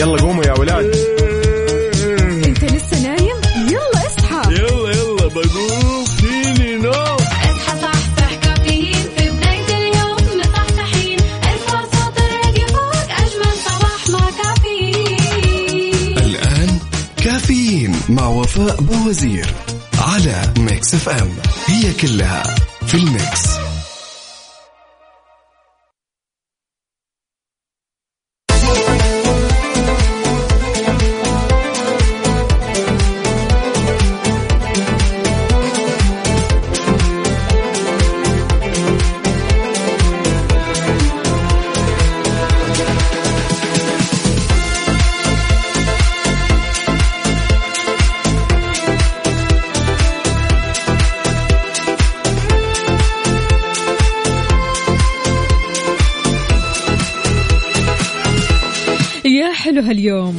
يلا قوموا يا ولاد. انت لسه نايم؟ يلا اصحى. يلا بقوم فيني نوم. اصحى صحصح كافيين في بداية اليوم مصحصحين، الفرصة تراك فوق أجمل صباح مع كافيين. الآن كافيين مع وفاء باوزير على ميكس اف ام، هي كلها في الميكس. حلو هاليوم.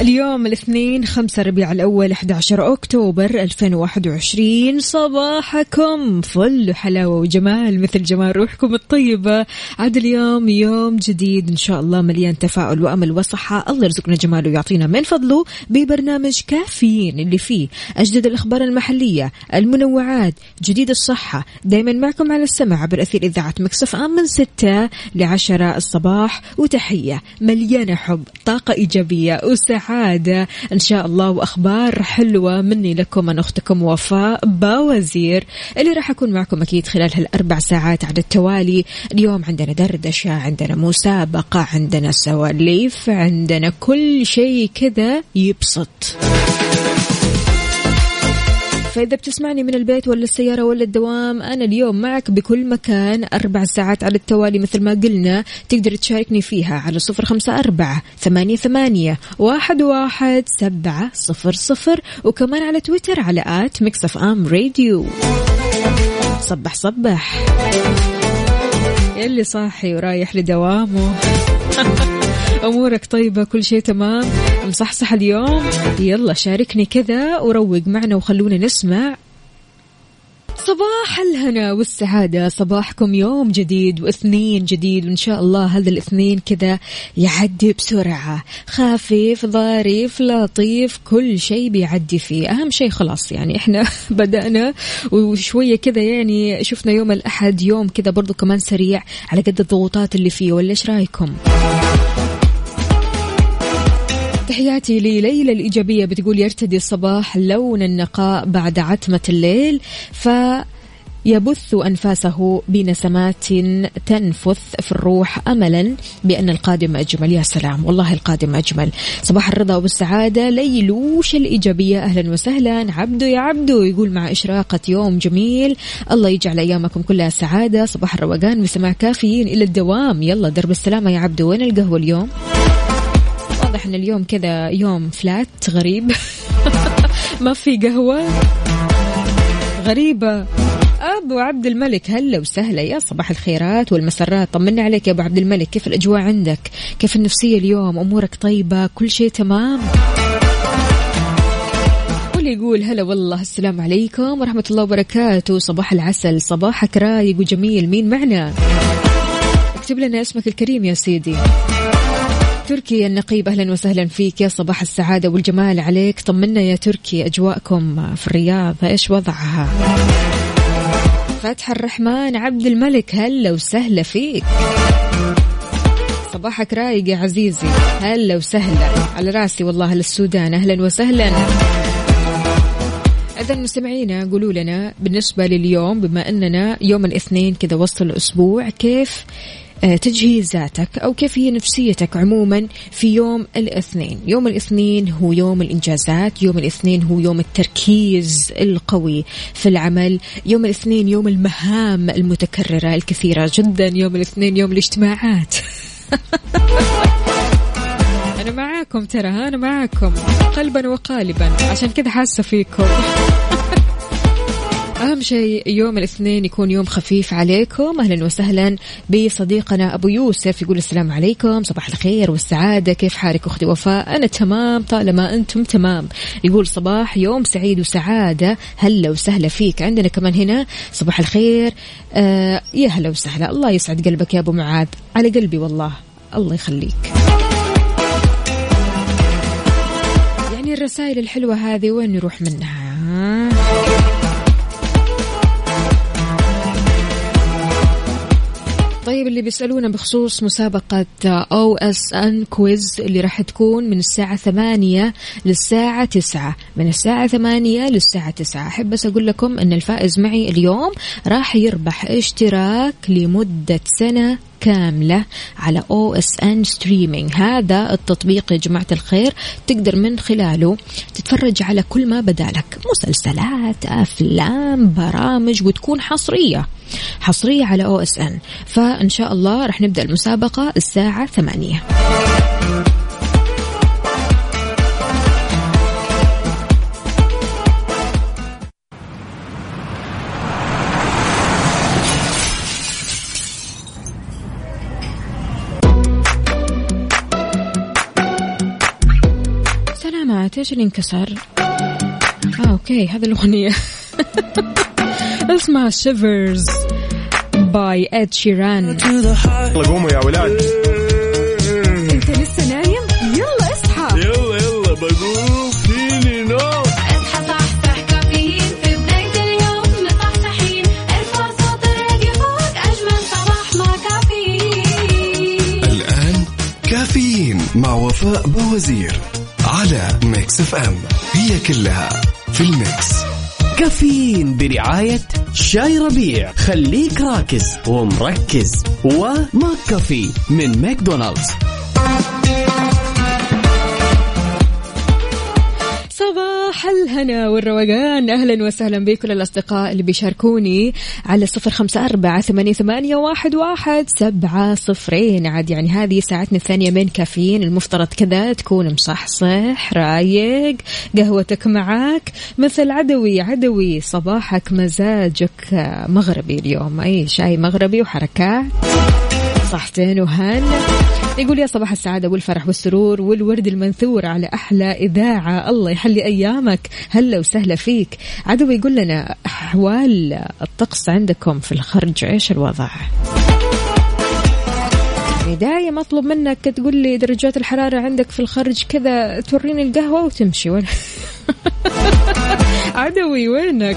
اليوم الاثنين 5 ربيع الأول 11 أكتوبر 2021. صباحكم فل حلاوة وجمال مثل جمال روحكم الطيبة. عاد اليوم يوم جديد إن شاء الله مليان تفاؤل وأمل وصحة، الله يرزقنا جماله ويعطينا من فضله ببرنامج كافيين اللي فيه أجدد الأخبار المحلية، المنوعات، جديد الصحة. دايما معكم على السمع عبر أثير إذاعة ميكس اف ام من 6 ل 10 الصباح، وتحية مليانة حب، طاقة إيجابية وسعادة عادة إن شاء الله، وأخبار حلوة مني لكم أنا أختكم وفاء باوزير اللي راح أكون معكم أكيد خلال هالأربع ساعات على التوالي. اليوم عندنا دردشة، عندنا مسابقة، عندنا سواليف، عندنا كل شيء كذا يبسط. فإذا بتسمعني من البيت ولا السيارة ولا الدوام، أنا اليوم معك بكل مكان 4 ساعات على التوالي مثل ما قلنا. تقدر تشاركني فيها على 0548811700، وكمان على تويتر على @mixofamradio. صبح صبح يلي صاحي ورايح لدوامه. أمورك طيبة؟ كل شيء تمام؟ مصحصح اليوم؟ يلا شاركني كذا وروق معنا وخلونا نسمع. صباح الهنا والسعادة، صباحكم يوم جديد واثنين جديد، وإن شاء الله هذا الاثنين كذا يعدي بسرعة، خفيف ظريف لطيف، كل شيء بيعدي فيه. أهم شيء خلاص يعني إحنا بدأنا وشوية كذا، يعني شفنا يوم الأحد يوم كذا برضو كمان سريع على قد الضغوطات اللي فيه، ولا إيش رأيكم؟ تحياتي لليلى الإيجابية، بتقول يرتدي الصباح لون النقاء بعد عتمة الليل، فيبث أنفاسه بنسمات تنفث في الروح أملا بأن القادم أجمل. يا سلام، والله القادم أجمل. صباح الرضا والسعادة ليلوش الإيجابية، أهلا وسهلا. عبدو يا عبدو يقول مع إشراقة يوم جميل، الله يجعل أيامكم كلها سعادة. صباح الروقان بسماع كافيين إلى الدوام، يلا درب السلامة يا عبدو. وين القهوة اليوم؟ واضح ان اليوم كذا يوم فلات غريب. ما في قهوة غريبة. أبو عبد الملك هلا وسهلا، يا صباح الخيرات والمسرات. طمنا عليك يا أبو عبد الملك، كيف الأجواء عندك؟ كيف النفسية اليوم؟ أمورك طيبة؟ كل شيء تمام؟ واللي يقول هلا والله، السلام عليكم ورحمة الله وبركاته، صباح العسل، صباحك رايق وجميل. مين معنا؟ اكتب لنا اسمك الكريم يا سيدي. تركي النقيب أهلا وسهلا فيك، يا صباح السعادة والجمال عليك. طمنا يا تركي، أجواءكم في الرياض إيش وضعها؟ فتح الرحمن عبد الملك هلا وسهلا فيك، صباحك رايق يا عزيزي، هلا وسهلا على راسي والله. للسودان أهلا وسهلا. إذا مستمعينا قولوا لنا بالنسبة لليوم، بما أننا يوم الاثنين كذا وسط الأسبوع، كيف تجهيزاتك أو كيف هي نفسيتك عموما في يوم الاثنين؟ يوم الاثنين هو يوم الإنجازات، يوم الاثنين هو يوم التركيز القوي في العمل، يوم الاثنين يوم المهام المتكررة الكثيرة جدا، يوم الاثنين يوم الاجتماعات. أنا معاكم ترى، أنا معاكم قلبا وقالبا، عشان كذا حاسة فيكم. أهم شيء يوم الاثنين يكون يوم خفيف عليكم. أهلا وسهلا بصديقنا أبو يوسف، يقول السلام عليكم، صباح الخير والسعادة، كيف حالك أختي وفاء؟ أنا تمام طالما أنتم تمام. يقول صباح يوم سعيد وسعادة، هلا وسهلا فيك. عندنا كمان هنا صباح الخير، يا هلا وسهلا، الله يسعد قلبك يا أبو معاذ، على قلبي والله، الله يخليك. الرسائل الحلوة هذه وين نروح منها؟ طيب اللي بيسألونا بخصوص مسابقة OSN Quiz اللي راح تكون من الساعة 8 للساعة 9، من الساعة 8 للساعة 9. أحب بس أقول لكم أن الفائز معي اليوم راح يربح اشتراك لمدة سنة كاملة على OSN Streaming. هذا التطبيق يا جماعة الخير تقدر من خلاله تتفرج على كل ما بدالك، مسلسلات، أفلام، برامج، وتكون حصرية على OSN. فإن شاء الله رح نبدأ المسابقة الساعة 8. ايش اللي انكسر؟ اوكي هذه الاغنيه اسمها شيفرز باي اد شيران. قوموا يا ولاد، انت لسه نايم؟ يلا اصحى، يلا بقوم فيني نوم. اصحى صحصح، كافيين في بدايه اليوم، مصحصحين، ارفع صوت الراديو فوق، اجمل صباح مع كافيين. الان كافيين مع وفاء باوزير على ميكس اف ام، هي كلها في الميكس. كافيين برعاية شاي ربيع، خليك راكز ومركز، وماك كافي من ماكدونالدز. صباح الهنا والروقان، أهلا وسهلا بكل الأصدقاء اللي بيشاركوني على 0548811700. عاد يعني هذه ساعتنا الثانية من كافيين، المفترض كذا تكون مصحصح رايق، قهوتك معاك مثل عدوي، صباحك مزاجك مغربي اليوم، أي شاي مغربي وحركات. صحتين وهان يقول يا صباح السعادة والفرح والسرور والورد المنثور على أحلى إذاعة، الله يحلي أيامك، هلا وسهلا فيك. عدوي يقول لنا أحوال الطقس عندكم في الخرج، إيش الوضع؟ بداية مطلوب منك تقول لي درجات الحرارة عندك في الخرج كذا، توريني القهوة وتمشي. عدوي وينك؟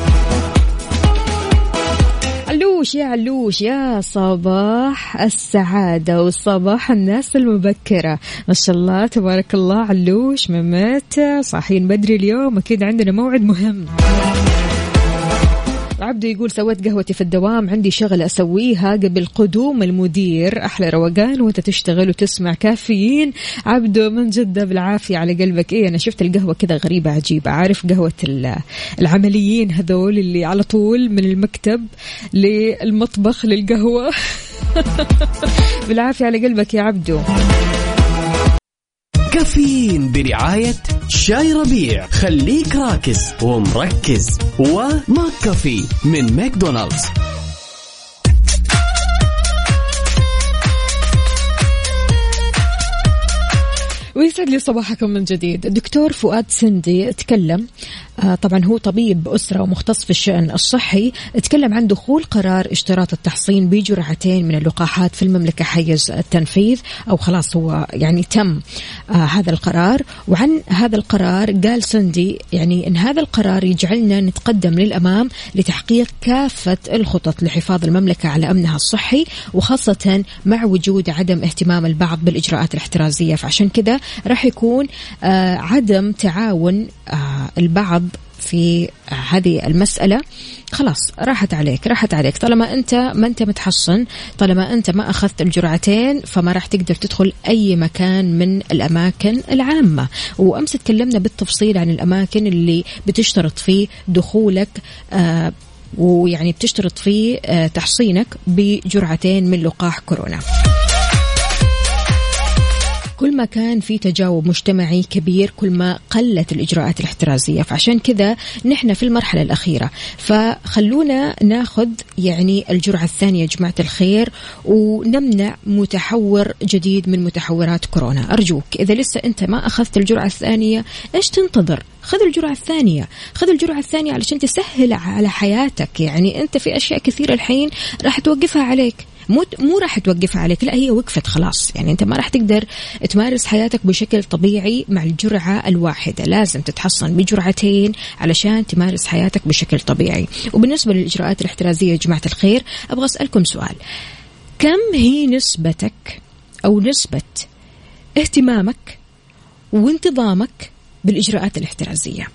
علوش يا صباح السعادة والصباح الناس المبكرة، ما شاء الله تبارك الله. علوش مماتة صاحين بدري اليوم، أكيد عندنا موعد مهم. عبدو يقول سويت قهوتي في الدوام، عندي شغلة أسويها قبل قدوم المدير، أحلى روقان وأنت تشتغل وتسمع كافيين. عبدو من جدة بالعافية على قلبك. إيه أنا شفت القهوة كذا غريبة عجيبة، عارف قهوة العمليين هذول اللي على طول من المكتب للمطبخ للقهوة. بالعافية على قلبك يا عبدو. كافيين برعاية شاي ربيع، خليك راكز ومركز، وماك كافي من ماكدونالدز. ويسعد لي صباحكم من جديد. الدكتور فؤاد سندي تكلم، طبعا هو طبيب أسرة ومختص في الشأن الصحي، تكلم عن دخول قرار اشتراط التحصين بجرعتين من اللقاحات في المملكة حيز التنفيذ، أو خلاص هو يعني تم هذا القرار. وعن هذا القرار قال سندي يعني إن هذا القرار يجعلنا نتقدم للأمام لتحقيق كافة الخطط لحفاظ المملكة على أمنها الصحي، وخاصة مع وجود عدم اهتمام البعض بالإجراءات الاحترازية. فعشان كده راح يكون عدم تعاون البعض في هذه المسألة. خلاص راحت عليك، طالما أنت ما أنت متحصن، طالما أنت ما أخذت الجرعتين، فما راح تقدر تدخل أي مكان من الأماكن العامة. وأمس تكلمنا بالتفصيل عن الأماكن اللي بتشترط فيه دخولك ويعني بتشترط فيه تحصينك بجرعتين من لقاح كورونا. كل ما كان في تجاوب مجتمعي كبير، كل ما قلت الإجراءات الاحترازية. فعشان كذا نحن في المرحلة الأخيرة، فخلونا ناخذ يعني الجرعة الثانية جماعة الخير، ونمنع متحور جديد من متحورات كورونا. أرجوك إذا لسه أنت ما أخذت الجرعة الثانية، إيش تنتظر؟ خذ الجرعة الثانية علشان تسهل على حياتك. يعني أنت في أشياء كثيرة الحين راح توقفها عليك، مو راح توقف عليك، لا هي وقفت خلاص، يعني أنت ما راح تقدر تمارس حياتك بشكل طبيعي مع الجرعة الواحدة، لازم تتحصن بجرعتين علشان تمارس حياتك بشكل طبيعي. وبالنسبة للإجراءات الاحترازية يا جماعة الخير، أبغى أسألكم سؤال، كم هي نسبتك أو نسبة اهتمامك وانتظامك بالإجراءات الاحترازية؟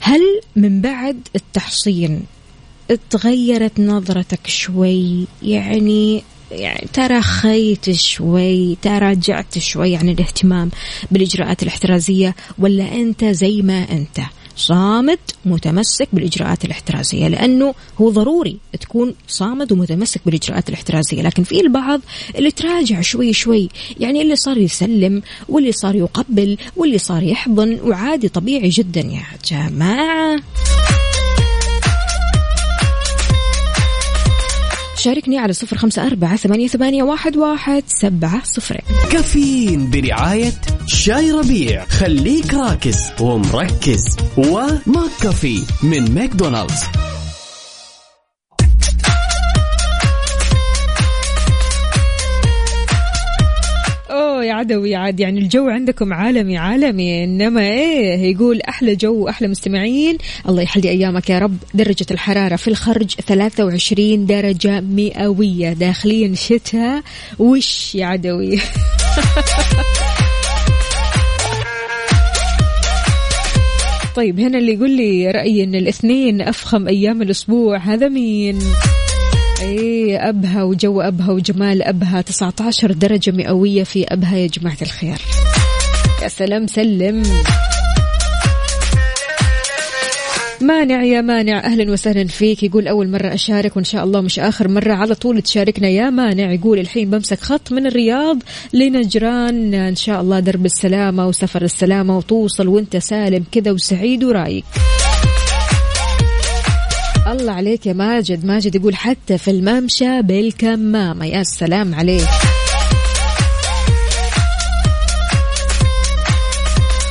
هل من بعد التحصين اتغيرت نظرتك شوي، يعني تراخيت شوي، تراجعت شوي عن الاهتمام بالإجراءات الاحترازية، ولا أنت زي ما أنت صامد متمسك بالإجراءات الاحترازية؟ لأنه هو ضروري تكون صامد ومتمسك بالإجراءات الاحترازية، لكن في البعض اللي تراجع شوي شوي، يعني اللي صار يسلم واللي صار يقبل واللي صار يحضن، وعادي طبيعي جدا يا جماعة. شاركني على 0548811700. كافيين برعاية شاي ربيع، خليك راكز ومركز، وماك كافي من ماكدونالدز. يا عدوي عاد، يعني الجو عندكم عالمي عالمي، إنما إيه يقول أحلى جو وأحلى مستمعين، الله يحلي أيامك يا رب. درجة الحرارة في الخرج 23 درجة مئوية، داخلين شتاء وش يا عدوي. طيب هنا اللي يقول لي رأيي إن الاثنين أفخم أيام الأسبوع، هذا مين؟ ايه أبها، وجو أبها وجمال أبها، 19 درجة مئوية في أبها يا جماعة الخير. يا سلام، سلم مانع يا مانع، أهلا وسهلا فيك. يقول أول مرة أشارك وإن شاء الله مش آخر مرة، على طول تشاركنا يا مانع. يقول الحين بمسك خط من الرياض لنجران، إن شاء الله درب السلامة وسفر السلامة، وتوصل وإنت سالم كذا وسعيد ورايق. الله عليك يا ماجد. ماجد يقول حتى في الممشى بالكمامة، يا السلام عليك.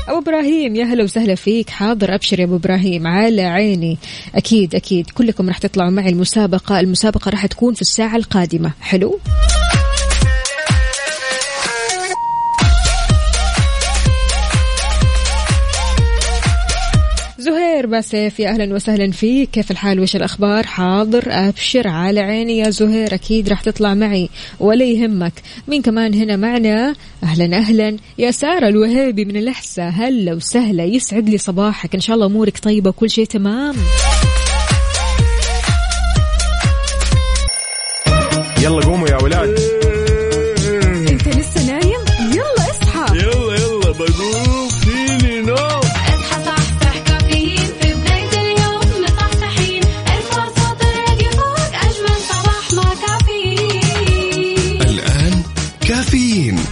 أبو إبراهيم يا هلا وسهلا فيك، حاضر أبشر يا أبو إبراهيم، على عيني. أكيد أكيد كلكم راح تطلعوا معي المسابقة، المسابقة راح تكون في الساعة القادمة. حلو، زهير باسيف يا أهلا وسهلا فيك، كيف الحال وش الأخبار؟ حاضر أبشر، على عيني يا زهير، أكيد راح تطلع معي ولا يهمك. مين كمان هنا معنا؟ أهلا أهلا يا سارة الوهيبي من الأحساء، هلا وسهلا، يسعد لي صباحك، إن شاء الله أمورك طيبة وكل شيء تمام. يلا قوموا يا ولاد. أنت لسه نايم؟ يلا اصحى، يلا يلا بقوم.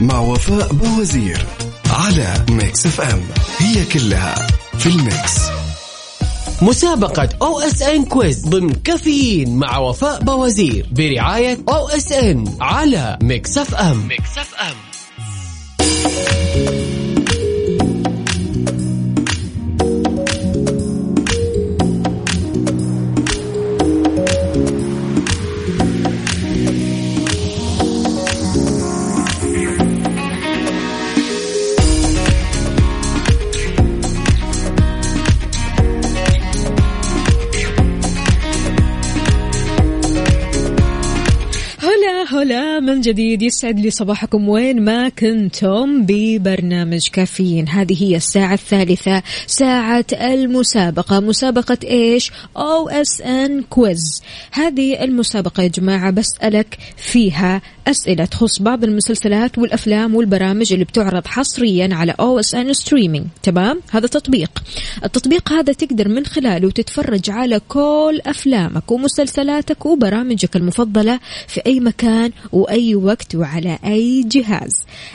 مع وفاء باوزير على ميكس اف ام، هي كلها في الميكس. مسابقة OSN Quiz ضمن كافيين مع وفاء باوزير برعاية OSN على ميكس اف ام. ميكس اف ام. هلا من جديد، يسعد لي صباحكم وين ما كنتم ببرنامج كافيين. هذه هي الساعة الثالثة، ساعة المسابقة. مسابقة إيش؟ OSN Quiz. هذه المسابقة يا جماعة بسألك فيها أسئلة تخص بعض المسلسلات والأفلام والبرامج اللي بتعرض حصريا على OSN Streaming. تمام؟ هذا تطبيق، التطبيق هذا تقدر من خلاله تتفرج على كل أفلامك ومسلسلاتك وبرامجك المفضلة في أي مكان وأي وقت وعلى أي جهاز.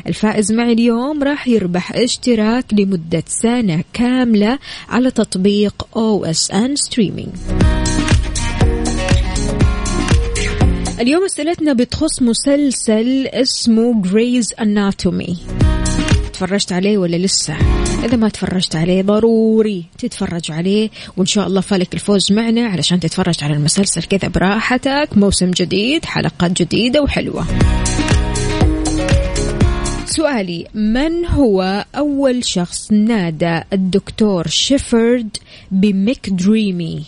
الفائز معي اليوم راح يربح اشتراك لمدة سنة كاملة على تطبيق OSN Streaming. اليوم أسئلتنا بتخص مسلسل اسمه Grey's Anatomy، تفرجت عليه ولا لسه؟ إذا ما تفرجت عليه ضروري تتفرج عليه، وإن شاء الله فالك الفوز معنا علشان تتفرج على المسلسل كذا براحتك، موسم جديد حلقات جديدة وحلوة. سؤالي: من هو أول شخص نادى الدكتور شيفرد بميك دريمي؟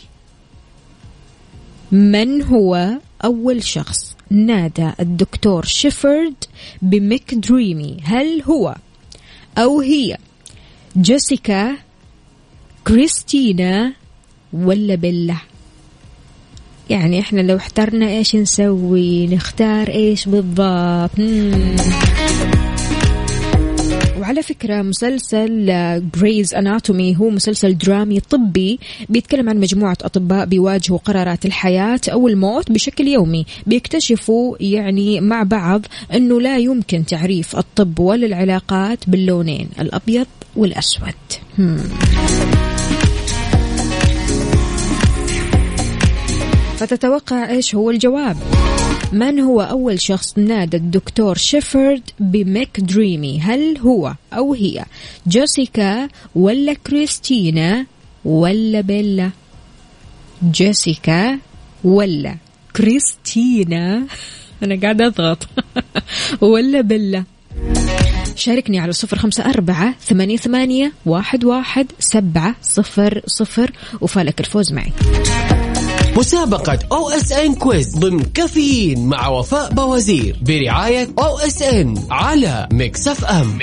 من هو أول شخص نادى الدكتور شيفرد بميك دريمي؟ هل هو أو هي جيسيكا، كريستينا، ولا بيلا؟ يعني إحنا لو احترنا إيش نسوي؟ نختار إيش بالضبط؟ وعلى فكرة مسلسل Grey's Anatomy هو مسلسل درامي طبي بيتكلم عن مجموعة أطباء بيواجهوا قرارات الحياة أو الموت بشكل يومي، بيكتشفوا يعني مع بعض أنه لا يمكن تعريف الطب ولا العلاقات باللونين الأبيض والأسود. فتتوقع إيش هو الجواب؟ من هو أول شخص نادى الدكتور شيفرد بميك دريمي؟ هل هو أو هي جيسيكا، ولا كريستينا، ولا بيلا؟ جيسيكا ولا كريستينا؟ أنا قاعدة أضغط. ولا بيلا؟ شاركني على 0548811700 وفالك الفوز معي. مسابقة OSN Quiz ضمن كافيين مع وفاء باوزير برعاية OSN على ميكس اف ام.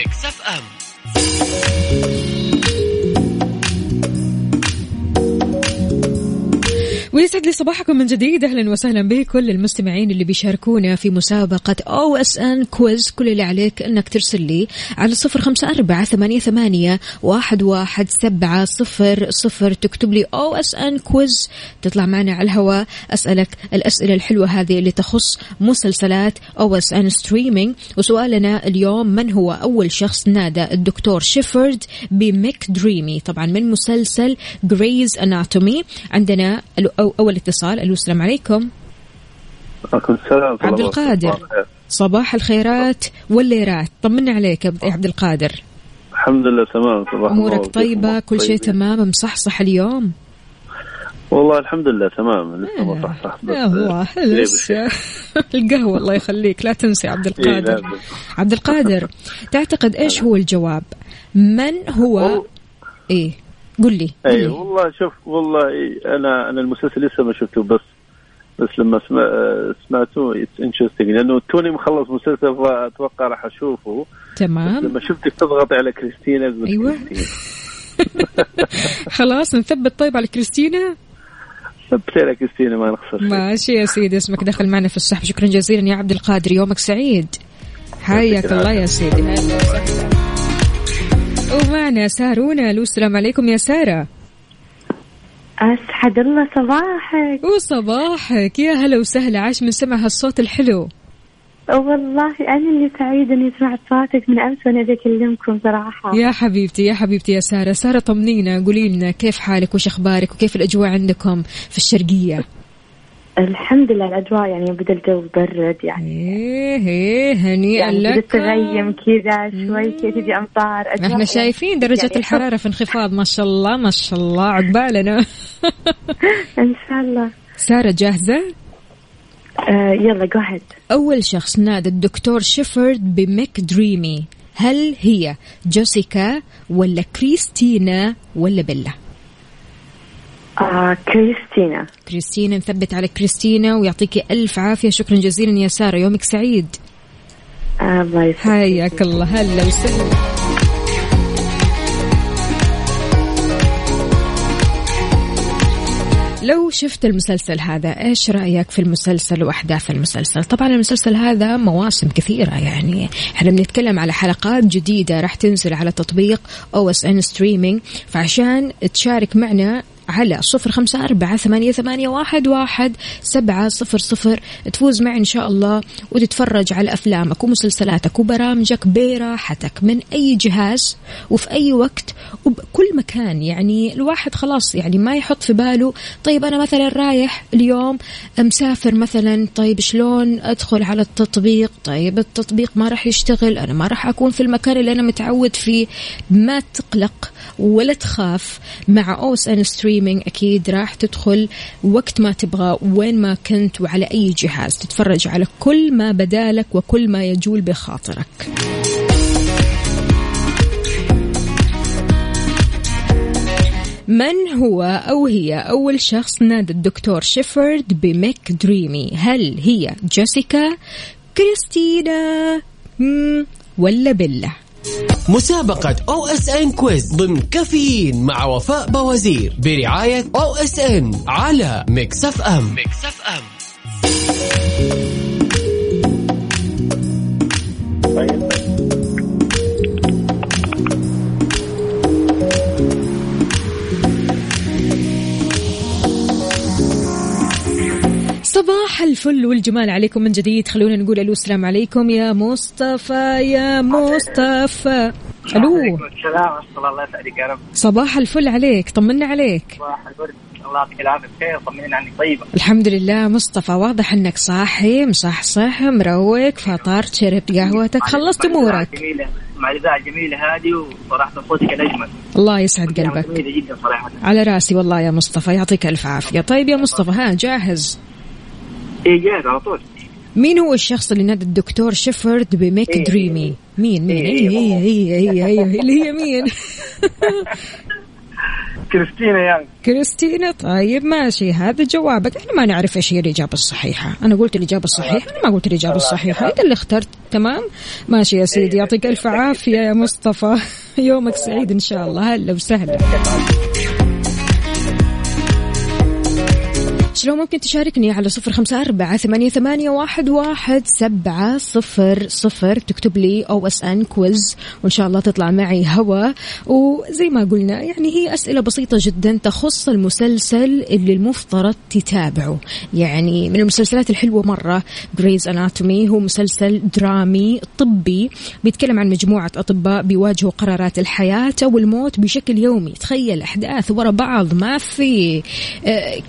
ويسعد لي صباحكم من جديد، أهلا وسهلا به كل المستمعين اللي بيشاركونا في مسابقة OSN Quiz. كل اللي عليك أنك ترسل لي على 0548811700 تكتب لي OSN Quiz، تطلع معنا على الهواء، أسألك الأسئلة الحلوة هذه اللي تخص مسلسلات OSN Streaming. وسؤالنا اليوم: من هو أول شخص نادى الدكتور شيفرد بميك دريمي؟ طبعا من مسلسل Grey's Anatomy. عندنا أول اتصال. ألو، السلام عليكم. عبد القادر، صباح الخيرات والليرات، طمنا عليك يا عبد القادر. الحمد لله تمام، صباح أمورك طيبة، كل شيء تمام، مصحصح اليوم؟ والله الحمد لله تمام، لسه مصحصح. القهوة الله يخليك، لا تنسى عبد القادر. عبد القادر، تعتقد إيش هو الجواب؟ من هو إيه؟ قل لي. أي والله شوف، والله أنا المسلسل لسه ما شفته، بس لما سمعته it's interesting، لأنه توني مخلص مسلسل فأتوقع راح أشوفه. تمام. لما شفتك تضغط على كريستينا. أيوة. خلاص نثبت طيب على كريستينا. ثبت على كريستينا ما نخسر. ماشي يا سيدي، اسمك دخل معنا في السحب. شكرا جزيلا يا عبد القادر، يومك سعيد. حياك الله يا سيدي. ومعنا سارونا. ألو، السلام عليكم يا سارة. أسعد الله صباحك. وصباحك، يا هلا وسهلا، عاش من سمع هالصوت الحلو. والله أنا اللي سعيدة إني سمعت صوتك من أمس وأنا بكلمكم صراحة. يا حبيبتي يا حبيبتي يا سارة. سارة طمنينا، قولي لنا كيف حالك وش أخبارك وكيف الأجواء عندكم في الشرقية؟ الحمد لله الأجواء يعني بدل جو برد يعني. إيه هنيئا لك. يعني تغيم كذا شوي كذا دي أمطار. إحنا شايفين درجة يعني الحرارة في انخفاض، ما شاء الله ما شاء الله، عقبالنا. إن شاء الله. سارة جاهزة؟ يلا جاهز. أول شخص نادى الدكتور شيفرد بميك دريمي، هل هي جيسيكا، ولا كريستينا، ولا بيلا؟ كريستينا. كريستينا، نثبت على كريستينا ويعطيكي ألف عافية. شكرا جزيلا يا سارة، يومك سعيد. الله يسعدك. حياك الله، هلا وسهلا. لو شفت المسلسل هذا ايش رأيك في المسلسل وأحداث المسلسل؟ طبعا المسلسل هذا مواسم كثيرة، يعني احنا بنتكلم على حلقات جديدة راح تنزل على تطبيق OSN Streaming، فعشان تشارك معنا على 0548811700 تفوز معي إن شاء الله وتتفرج على أفلامك ومسلسلاتك وبرامجك براحتك من أي جهاز وفي أي وقت وبكل مكان. يعني الواحد خلاص يعني ما يحط في باله طيب أنا مثلا رايح اليوم مسافر مثلا، طيب شلون أدخل على التطبيق، طيب التطبيق ما راح يشتغل، أنا ما راح أكون في المكان اللي أنا متعود فيه. ما تقلق ولا تخاف، مع OSN Streaming أكيد راح تدخل وقت ما تبغى وين ما كنت وعلى أي جهاز، تتفرج على كل ما بدالك وكل ما يجول بخاطرك. من هو أو هي أول شخص نادى الدكتور شيفرد بميك دريمي؟ هل هي جيسيكا، كريستينا، ولا بيلا؟ مسابقة OSN Quiz ضمن كافيين مع وفاء باوزير برعاية OSN على ميكس اف ام. صباح الفل والجمال عليكم من جديد. خلونا نقول ألو السلام عليكم يا مصطفى. يا مصطفى ألو. السلام عليكم. الله يسعدك يا رب. صباح الفل عليك، طمنا عليك. صباح الورد، الله يعطيك العافية بخير، طمنين عنك. طيبة الحمد لله. مصطفى واضح أنك صاحي مصحصح مروق، فطرت شربت قهوتك، خلصت أمورك مع الإذاعة الجميلة هذه وصراحة صوتك الأجمل. الله يسعد قلبك. جميلة جدا صراحة، على رأسي والله يا مصطفى، يعطيك ألف عافية. طيب يا مصطفى، ها جاهز؟ إيه جاهز على طول. مين هو الشخص اللي نادى الدكتور شيفرد بميك دريمي؟ مين هي اللي هي مين؟ كريستينا. يعني كريستينا. طيب ماشي، هذا جوابك. أنا ما نعرف إيش هي الإجابة الصحيحة، أنا قلت الإجابة الصحيحة، أنا ما قلت الإجابة الصحيحة، أنت اللي اخترت. تمام ماشي يا سيدي، يعطيك ألف عافية يا مصطفى، يومك سعيد إن شاء الله. هلا وسهلا. شلون ممكن تشاركني؟ على 0548811700 تكتب لي OSN Quiz وإن شاء الله تطلع معي هوا. وزي ما قلنا يعني هي أسئلة بسيطة جدا تخص المسلسل اللي المفترض تتابعه. يعني من المسلسلات الحلوة مرة Grey's Anatomy، هو مسلسل درامي طبي بيتكلم عن مجموعة أطباء بيواجهوا قرارات الحياة والموت بشكل يومي. تخيل أحداث ورا بعض، ما في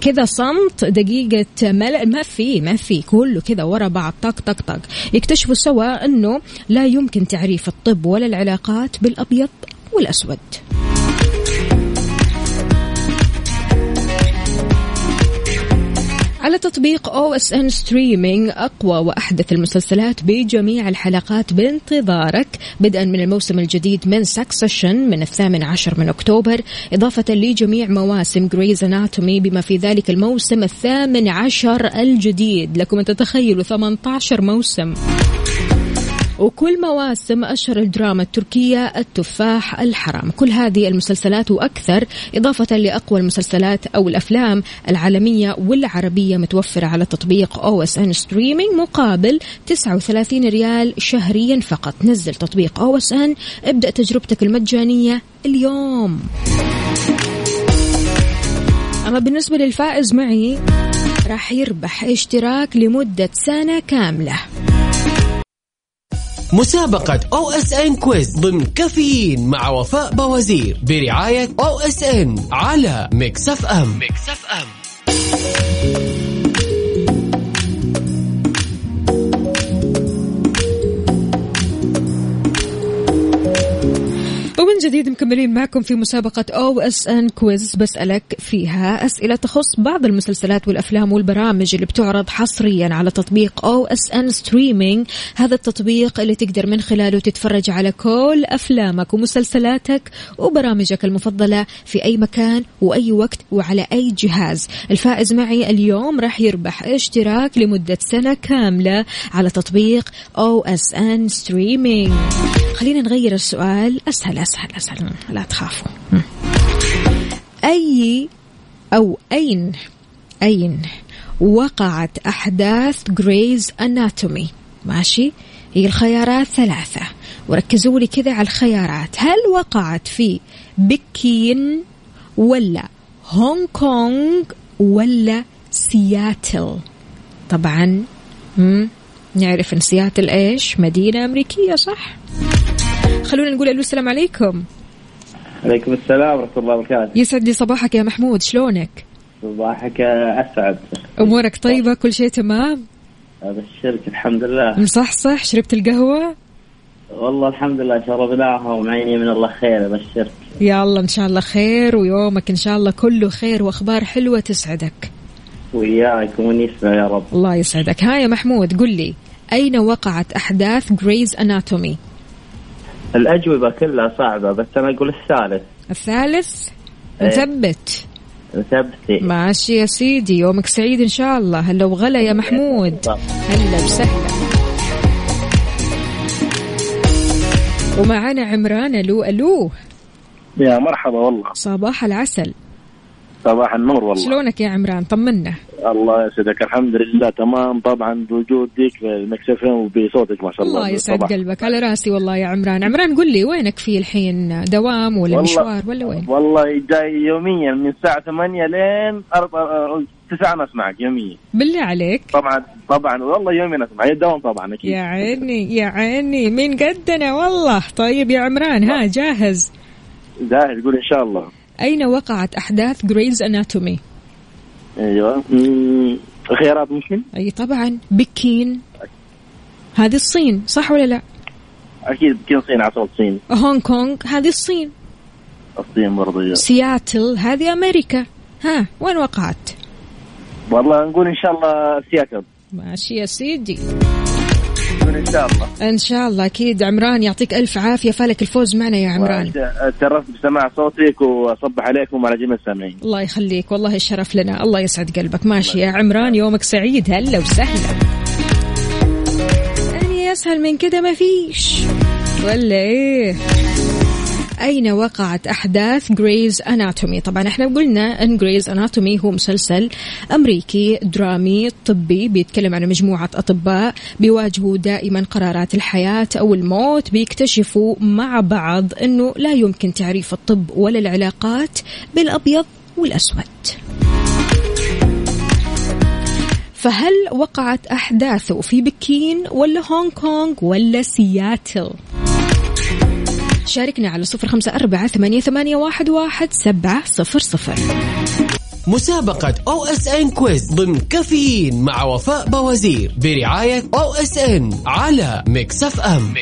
كذا صمت دقيقة ملأ، ما في كله كذا ورا بعض، طق طق طق. يكتشفوا سوا أنه لا يمكن تعريف الطب ولا العلاقات بالأبيض والأسود. على تطبيق OSN Streaming أقوى وأحدث المسلسلات بجميع الحلقات بانتظارك، بدءا من الموسم الجديد من Succession من 18 أكتوبر، إضافة لجميع مواسم Grey's Anatomy بما في ذلك الموسم 18 الجديد. لكم أن تتخيلوا 18 موسم. وكل مواسم أشهر الدراما التركية التفاح الحرام. كل هذه المسلسلات وأكثر إضافة لأقوى المسلسلات أو الأفلام العالمية والعربية متوفرة على تطبيق OSN Streaming مقابل 39 ريال شهريا فقط. نزل تطبيق OSN، ابدأ تجربتك المجانية اليوم. أما بالنسبة للفائز معي، راح يربح اشتراك لمدة سنة كاملة. مسابقة OSN Quiz ضمن كافيين مع وفاء باوزير برعاية OSN على ميكس اف ام. ومن جديد مكملين معكم في مسابقة OSN Quiz، بسألك فيها أسئلة تخص بعض المسلسلات والأفلام والبرامج اللي بتعرض حصريا على تطبيق OSN Streaming. هذا التطبيق اللي تقدر من خلاله تتفرج على كل أفلامك ومسلسلاتك وبرامجك المفضلة في أي مكان وأي وقت وعلى أي جهاز. الفائز معي اليوم راح يربح اشتراك لمدة سنة كاملة على تطبيق OSN Streaming. خلينا نغير السؤال، أسهل لا تخافوا. أين وقعت أحداث Grey's Anatomy؟ ماشي، هي الخيارات ثلاثة وركزوا لي كذا على الخيارات. هل وقعت في بكين ولا هونغ كونغ ولا سياتل؟ طبعا نعرف ان سياتل ايش؟ مدينة امريكية صح؟ خلونا نقول الو السلام عليكم. عليكم السلام ورحمة الله وبركاته. يسعد لي صباحك يا محمود، شلونك؟ صباحك اسعد. امورك طيبة؟ كل شيء تمام؟ ابشرك الحمد لله. صح شربت القهوة؟ والله الحمد لله شربناها ومعيني من الله خير. ابشرك يا الله ان شاء الله خير، ويومك ان شاء الله كله خير واخبار حلوة تسعدك. وياك ونسمع يا رب. الله يسعدك. ها يا محمود قل لي، اين وقعت احداث Grey's Anatomy؟ الأجوبة كلها صعبة بس أنا أقول الثالث. الثالث؟ نثبت. نثبتي. ماشي يا سيدي، يومك سعيد إن شاء الله. هلا وغلا يا محمود. هلا وسهلا. ومعنا عمران. ألو ألو. يا مرحبا والله. صباح العسل. صباح النور والله. شلونك يا عمران؟ طمنا. الله يسعدك الحمد لله تمام طبعا بوجودك ميكس اف ام وبصوتك ما شاء الله. الله يسعد قلبك على راسي والله يا عمران. عمران قل لي وينك في الحين، دوام ولا مشوار ولا وين؟ والله جاي يوميا من الساعة 8 لين 9 أنا أسمعك يوميا. بالله عليك. طبعا والله يوميا أسمع الدوام طبعا أكيد. يا عيني يا عيني من قدنا والله. طيب يا عمران ها جاهز؟ جاهز قول إن شاء الله. أين وقعت أحداث Grey's Anatomy؟ أيوة خيارات ممكن؟ أي طبعا بكين. هذه الصين صح ولا لا؟ أكيد بكين صين، عاصمة الصين. هونغ كونغ هذه الصين. الصين برضه. سياتل هذه أمريكا. ها وين وقعت؟ والله نقول إن شاء الله سياتل. ماشي يا سيدي. إن شاء الله إن شاء الله أكيد. عمران يعطيك ألف عافية، فالك الفوز معنا يا عمران. تشرفت بسماع صوتك وأصبح عليكم وعلى جميع السامعين. الله يخليك والله الشرف لنا. الله يسعد قلبك. ماشي يا عمران يومك سعيد. هلا وسهلا. يعني أسهل من كده ما فيش ولا إيه؟ أين وقعت أحداث Grey's Anatomy؟ طبعا احنا قلنا أن Grey's Anatomy هو مسلسل أمريكي درامي طبي بيتكلم عن مجموعة أطباء بيواجهوا دائما قرارات الحياة أو الموت، بيكتشفوا مع بعض أنه لا يمكن تعريف الطب ولا العلاقات بالأبيض والأسود. فهل وقعت أحداثه في بكين ولا هونغ كونغ ولا سياتل؟ شاركنا على 0548811700. مسابقة OSN Quiz ضمن كافيين مع وفاء باوزير برعاية OSN على ميكس اف ام.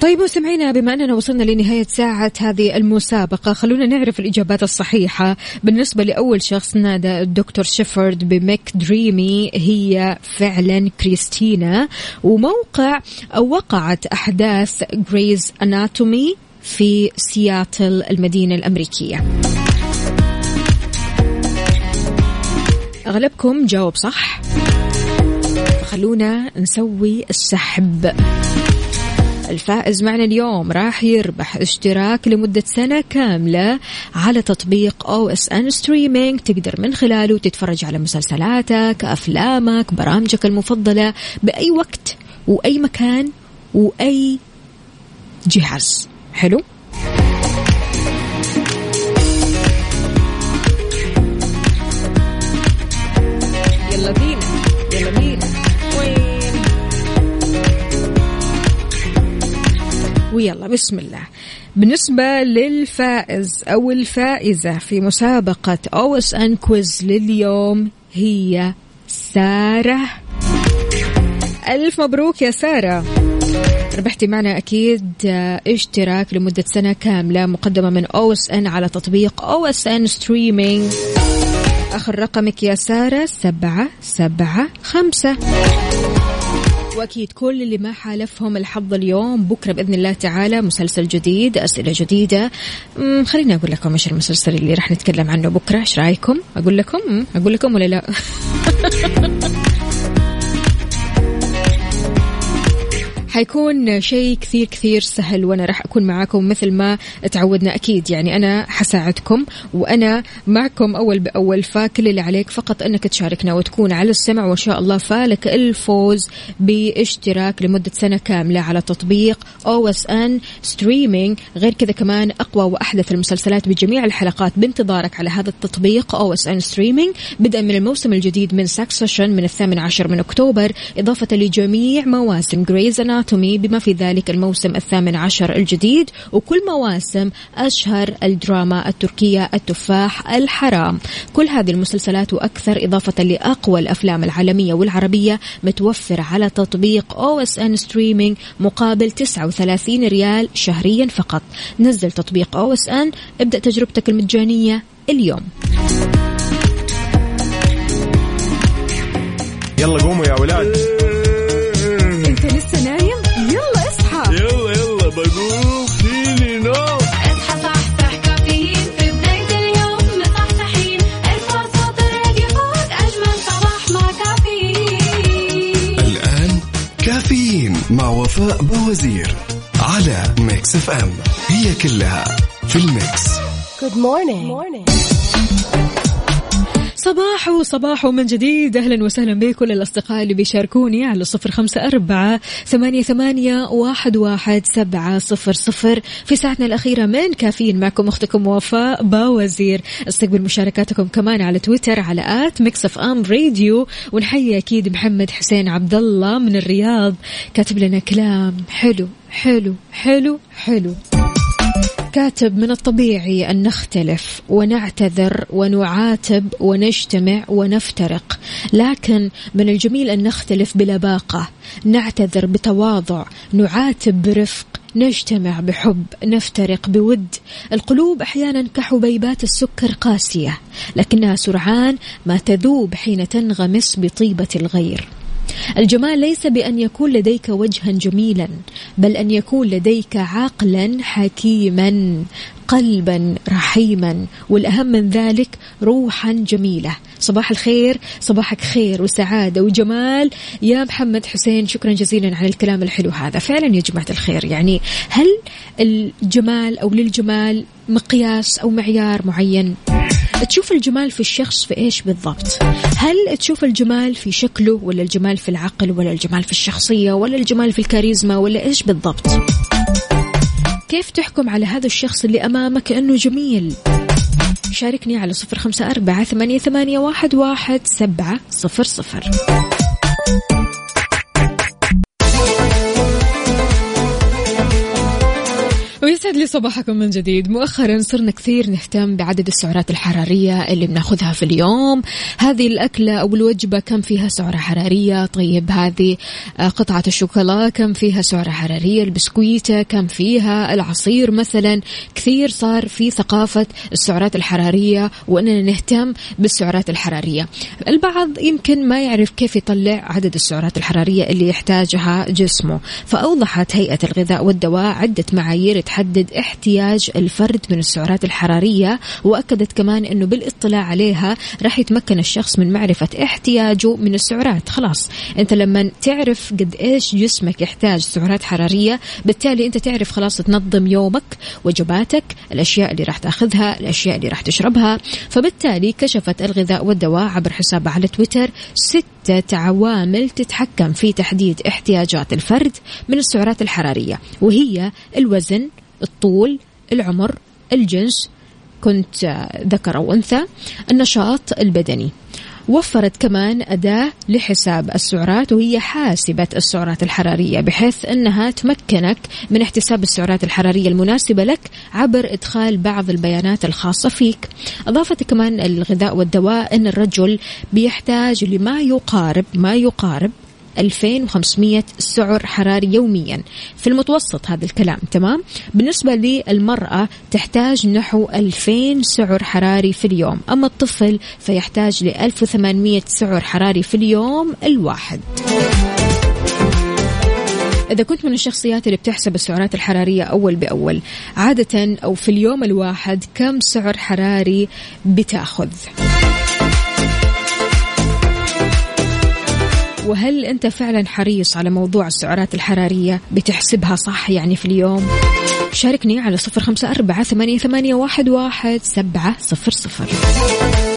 طيب وسمعينا، بما أننا وصلنا لنهاية ساعة هذه المسابقة خلونا نعرف الإجابات الصحيحة. بالنسبة لأول شخص نادى الدكتور شيفرد بميك دريمي هي فعلا كريستينا. وموقع وقعت أحداث Grey's Anatomy في سياتل المدينة الأمريكية. أغلبكم جاوب صح، خلونا نسوي السحب. الفائز معنا اليوم راح يربح اشتراك لمدة سنة كاملة على تطبيق OSN Streaming، تقدر من خلاله تتفرج على مسلسلاتك، أفلامك، برامجك المفضلة بأي وقت وأي مكان وأي جهاز. حلو؟ يلا بينا يلا بينا. ويلا بسم الله. بالنسبة للفائز أو الفائزة في مسابقة OSN Quiz لليوم هي سارة. ألف مبروك يا سارة، ربحتي معنا أكيد اشتراك لمدة سنة كاملة مقدمة من OSN على تطبيق OSN Streaming. آخر رقمك يا سارة 775. وأكيد كل اللي ما حالفهم الحظ اليوم بكرة بإذن الله تعالى مسلسل جديد، أسئلة جديدة. خليني أقول لكم إيش المسلسل اللي راح نتكلم عنه بكرة، إيش رأيكم؟ أقول لكم ولا لا؟ حيكون شيء كثير كثير سهل، وأنا راح أكون معاكم مثل ما تعودنا أكيد، يعني أنا حساعدكم وأنا معكم أول بأول، فكل اللي عليك فقط أنك تشاركنا وتكون على السمع، وإن شاء الله فالك الفوز باشتراك لمدة سنة كاملة على تطبيق OSN Streaming. غير كذا كمان أقوى وأحدث المسلسلات بجميع الحلقات بانتظارك على هذا التطبيق OSN Streaming، بدءا من الموسم الجديد من Succession من 18 أكتوبر، إضافة لجميع مواسم Grey's Anatomy بما في ذلك الموسم 18 الجديد، وكل مواسم أشهر الدراما التركية التفاح الحرام. كل هذه المسلسلات وأكثر إضافة لأقوى الأفلام العالمية والعربية متوفرة على تطبيق OSN Streaming مقابل 39 ريال شهريا فقط. نزل تطبيق OSN، ابدأ تجربتك المجانية اليوم. يلا قوموا يا ولاد. انت لسه نايم؟ يلا اصحى، يلا يلا بقوم فيني نوم. اصحى صحصح كافيين في بداية اليوم، مصحصحين، ارفع صوت الراديو فوق، أجمل صباح مع كافيين. الآن كافيين مع وفاء باوزير على ميكس اف ام، هي كلها في الميكس. Good morning. Good morning. صباح من جديد، أهلا وسهلا بكل الأصدقاء اللي بيشاركوني على 0548811700 في ساعتنا الأخيرة من كافيين. معكم أختكم وفاء باوزير. استقبل مشاركاتكم كمان على تويتر على @mixofamradio. ونحيي أكيد محمد حسين عبد الله من الرياض، كاتب لنا كلام حلو حلو حلو حلو، كاتب: من الطبيعي أن نختلف ونعتذر ونعاتب ونجتمع ونفترق، لكن من الجميل أن نختلف بلباقة، نعتذر بتواضع، نعاتب برفق، نجتمع بحب، نفترق بود. القلوب أحيانا كحبيبات السكر قاسية، لكنها سرعان ما تذوب حين تنغمس بطيبة الغير. الجمال ليس بأن يكون لديك وجها جميلا، بل أن يكون لديك عقلا حكيما، قلبا رحيما، والأهم من ذلك روحا جميلة. صباح الخير، صباحك خير وسعادة وجمال يا محمد حسين، شكرا جزيلا على الكلام الحلو هذا. فعلا يا جماعة الخير، يعني هل الجمال أو للجمال مقياس أو معيار معين؟ تشوف الجمال في الشخص في إيش بالضبط؟ هل تشوف الجمال في شكله، ولا الجمال في العقل، ولا الجمال في الشخصية، ولا الجمال في الكاريزما، ولا إيش بالضبط؟ كيف تحكم على هذا الشخص اللي أمامك أنه جميل؟ شاركني على 0548811700. ويسعد لي صباحكم من جديد. مؤخرا صرنا كثير نهتم بعدد السعرات الحرارية اللي بناخذها في اليوم. هذه الأكلة أو الوجبة كم فيها سعرة حرارية؟ طيب هذه قطعة الشوكولاتة كم فيها سعرة حرارية؟ البسكويتة كم فيها؟ العصير مثلا. كثير صار في ثقافة السعرات الحرارية وأننا نهتم بالسعرات الحرارية. البعض يمكن ما يعرف كيف يطلع عدد السعرات الحرارية اللي يحتاجها جسمه، فأوضحت هيئة الغذاء والدواء عدة معايير تحدد احتياج الفرد من السعرات الحرارية، وأكدت كمان أنه بالاطلاع عليها راح يتمكن الشخص من معرفة احتياجه من السعرات. خلاص أنت لما تعرف قد إيش جسمك يحتاج سعرات حرارية، بالتالي أنت تعرف خلاص تنظم يومك، وجباتك، الأشياء اللي راح تأخذها، الأشياء اللي راح تشربها. فبالتالي كشفت الغذاء والدواء عبر حسابها على تويتر 6 عوامل تتحكم في تحديد احتياجات الفرد من السعرات الحرارية، وهي الوزن، الطول، العمر، الجنس، كنت ذكر أو أنثى، النشاط البدني. وفرت كمان أداة لحساب السعرات وهي حاسبة السعرات الحرارية، بحيث أنها تمكنك من احتساب السعرات الحرارية المناسبة لك عبر إدخال بعض البيانات الخاصة فيك. أضافت كمان الغذاء والدواء أن الرجل بيحتاج لما يقارب 2500 سعر حراري يوميا في المتوسط. هذا الكلام تمام. بالنسبة للمرأة تحتاج نحو 2000 سعر حراري في اليوم، أما الطفل فيحتاج ل 1800 سعر حراري في اليوم الواحد. إذا كنت من الشخصيات اللي بتحسب السعرات الحرارية أول بأول، عادة أو في اليوم الواحد كم سعر حراري بتأخذ؟ وهل أنت فعلا حريص على موضوع السعرات الحرارية؟ بتحسبها صح يعني في اليوم؟ شاركني على 0548811700.